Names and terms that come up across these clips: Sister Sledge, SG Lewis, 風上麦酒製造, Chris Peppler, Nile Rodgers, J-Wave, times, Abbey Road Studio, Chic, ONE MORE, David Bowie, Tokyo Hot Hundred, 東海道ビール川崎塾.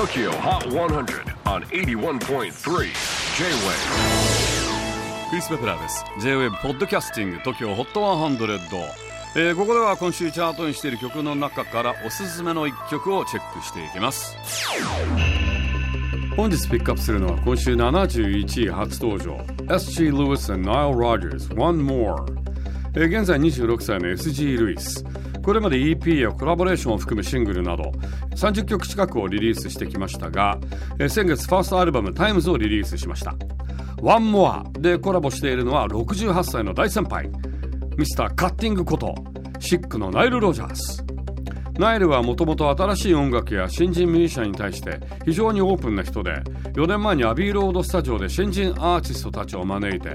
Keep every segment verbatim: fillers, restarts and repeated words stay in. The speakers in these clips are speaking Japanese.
トキオ ホット ハンドレッド on エイティワンポイントスリー J-Wave。 クリス・ペプラーです。 J-Wave ポッドキャスティング トキオ ホット ハンドレッド、えー、ここでは今週チャートにしている曲の中からおすすめのいっきょくをチェックしていきます。本日ピックアップするのは今週ななじゅういちい初登場 エスジー Lewis and Nile Rodgers One More、えー、現在にじゅうろくさいの エスジー Lewis、これまで イーピー やコラボレーションを含むシングルなどさんじゅっきょく近くをリリースしてきましたが、え先月ファーストアルバム タイムズ をリリースしました。 ワン モア でコラボしているのはろくじゅうはっさいの大先輩ミスターカッティングことシックのナイル・ロジャース。ナイルはもともと新しい音楽や新人ミュージシャンに対して非常にオープンな人で、よねんまえにアビーロードスタジオで新人アーティストたちを招いて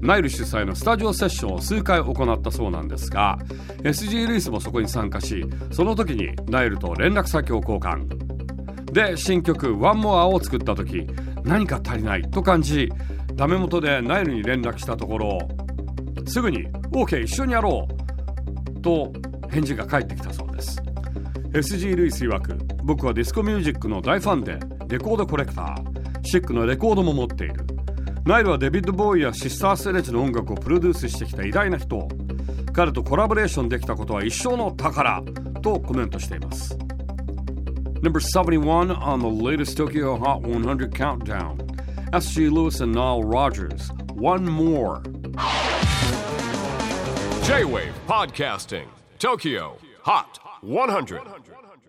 ナイル主催のスタジオセッションを数回行ったそうなんですが、 エスジー ルイスもそこに参加し、その時にナイルと連絡先を交換で新曲 ワン モア を作った時、何か足りないと感じ、ダメ元でナイルに連絡したところ、すぐに オーケー 一緒にやろうと返事が返ってきたそうです。 エスジー ルイス曰く、僕はディスコミュージックの大ファンでレコードコレクター、シックのレコードも持っている。ナイルはデビッド・ボーイやシスター・セレジの音楽をプロデュースしてきた偉大な人、彼とコラボレーションできたことは一生の宝とコメントしています。 ナンバーセブンティワン on the latest Tokyo Hot ハンドレッド Countdownエスジー Lewis and Nile Rodgers One More。 J-Wave Podcasting Tokyo Hot ハンドレッド